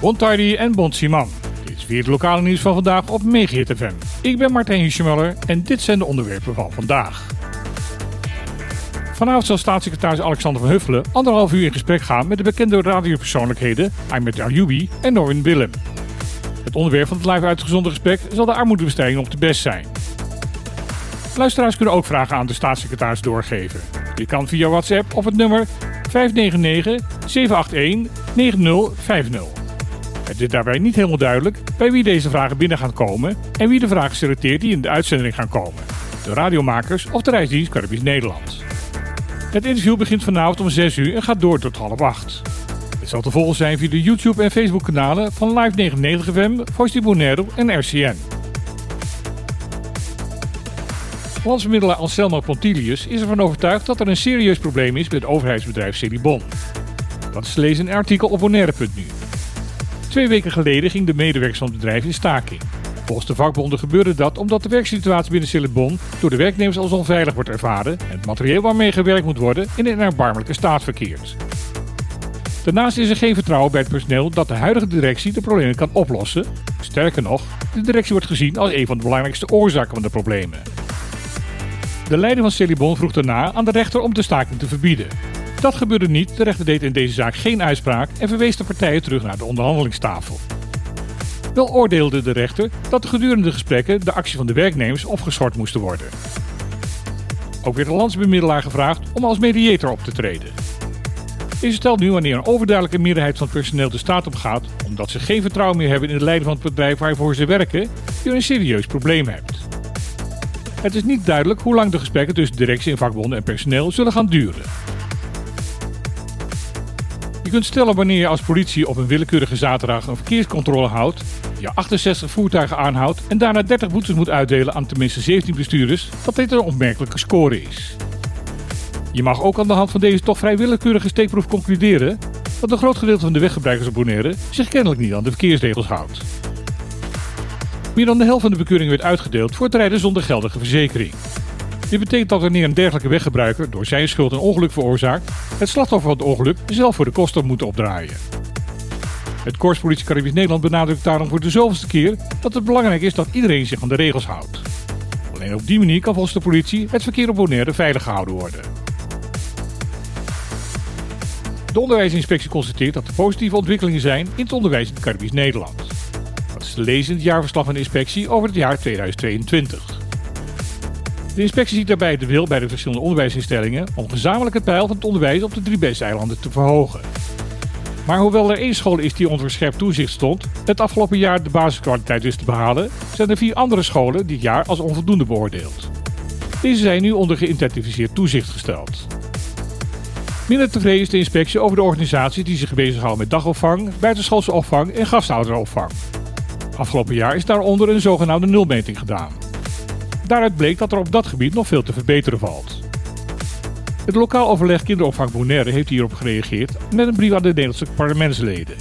Bontidy en Bonsiman. Dit is weer het lokale nieuws van vandaag op MegaHitFM. Ik ben Martijn Hischemeller en dit zijn de onderwerpen van vandaag. Vanavond zal staatssecretaris Alexander van Huffelen 1,5 uur in gesprek gaan met de bekende radiopersoonlijkheden Aimed Ayubi en Norwin Willem. Het onderwerp van het live uitgezonden gesprek zal de armoedebestrijding op de best zijn. Luisteraars kunnen ook vragen aan de staatssecretaris doorgeven. Dit kan via WhatsApp op het nummer 599-781-9050. Het is daarbij niet helemaal duidelijk bij wie deze vragen binnen gaan komen en wie de vragen selecteert die in de uitzending gaan komen. De radiomakers of de reisdienst Caribisch Nederland. Het interview begint vanavond om 6 uur en gaat door tot 7:30. Het zal te volgen zijn via de YouTube- en Facebook-kanalen van Live 99 FM, Voz di Bonaire en RCN. Landsbemiddelaar Anselmo Pontilius is ervan overtuigd dat er een serieus probleem is met het overheidsbedrijf Selibon. Dat is te lezen in een artikel op Bonaire.nu. 2 weken geleden ging de medewerkers van het bedrijf in staking. Volgens de vakbonden gebeurde dat omdat de werksituatie binnen Selibon door de werknemers als onveilig wordt ervaren en het materieel waarmee gewerkt moet worden in een erbarmelijke staat verkeert. Daarnaast is er geen vertrouwen bij het personeel dat de huidige directie de problemen kan oplossen. Sterker nog, de directie wordt gezien als een van de belangrijkste oorzaken van de problemen. De leider van Selibon vroeg daarna aan de rechter om de staking te verbieden. Dat gebeurde niet, de rechter deed in deze zaak geen uitspraak en verwees de partijen terug naar de onderhandelingstafel. Wel oordeelde de rechter dat gedurende de gesprekken de actie van de werknemers opgeschort moest worden. Ook werd de landsbemiddelaar gevraagd om als mediator op te treden. Deze stelt nu wanneer een overduidelijke meerderheid van het personeel de staat op gaat, omdat ze geen vertrouwen meer hebben in de leiding van het bedrijf waarvoor ze werken, je een serieus probleem hebt. Het is niet duidelijk hoe lang de gesprekken tussen directie en vakbonden en personeel zullen gaan duren. Je kunt stellen wanneer je als politie op een willekeurige zaterdag een verkeerscontrole houdt, je 68 voertuigen aanhoudt en daarna 30 boetes moet uitdelen aan tenminste 17 bestuurders, dat dit een opmerkelijke score is. Je mag ook aan de hand van deze toch vrij willekeurige steekproef concluderen dat een groot gedeelte van de weggebruikers op Bonaire zich kennelijk niet aan de verkeersregels houdt. Meer dan de helft van de bekeuring werd uitgedeeld voor het rijden zonder geldige verzekering. Dit betekent dat wanneer een dergelijke weggebruiker door zijn schuld een ongeluk veroorzaakt, het slachtoffer van het ongeluk zelf voor de kosten moet opdraaien. Het Korps Politie Caribisch Nederland benadrukt daarom voor de zoveelste keer dat het belangrijk is dat iedereen zich aan de regels houdt. Alleen op die manier kan volgens de politie het verkeer op Bonaire veilig gehouden worden. De onderwijsinspectie constateert dat er positieve ontwikkelingen zijn in het onderwijs in het Caribisch Nederland. Dat is te lezen in het jaarverslag van de inspectie over het jaar 2022. De inspectie ziet daarbij de wil bij de verschillende onderwijsinstellingen om gezamenlijk het peil van het onderwijs op de 3 Beste-eilanden te verhogen. Maar hoewel er 1 school is die onder scherp toezicht stond, het afgelopen jaar de basiskwaliteit wist te behalen, zijn er 4 andere scholen dit jaar als onvoldoende beoordeeld. Deze zijn nu onder geïntensiveerd toezicht gesteld. Minder tevreden is de inspectie over de organisaties die zich bezighouden met dagopvang, buitenschoolse opvang en gasthouderopvang. Afgelopen jaar is daaronder een zogenaamde nulmeting gedaan. Daaruit bleek dat er op dat gebied nog veel te verbeteren valt. Het lokaal overleg kinderopvang Bonaire heeft hierop gereageerd met een brief aan de Nederlandse parlementsleden.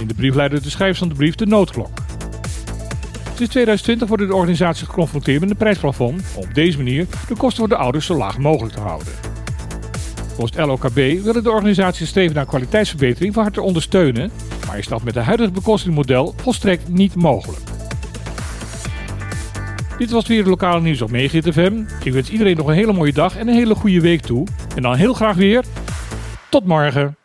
In de brief luidde de schrijver van de brief de noodklok. Sinds 2020 wordt de organisatie geconfronteerd met een prijsplafond om op deze manier de kosten voor de ouders zo laag mogelijk te houden. Volgens het LOKB willen de organisatie streven naar kwaliteitsverbetering van harte ondersteunen, maar is dat met het huidige bekostingsmodel volstrekt niet mogelijk. Dit was weer het lokale nieuws op MegaHitFM. Ik wens iedereen nog een hele mooie dag en een hele goede week toe. En dan heel graag weer. Tot morgen.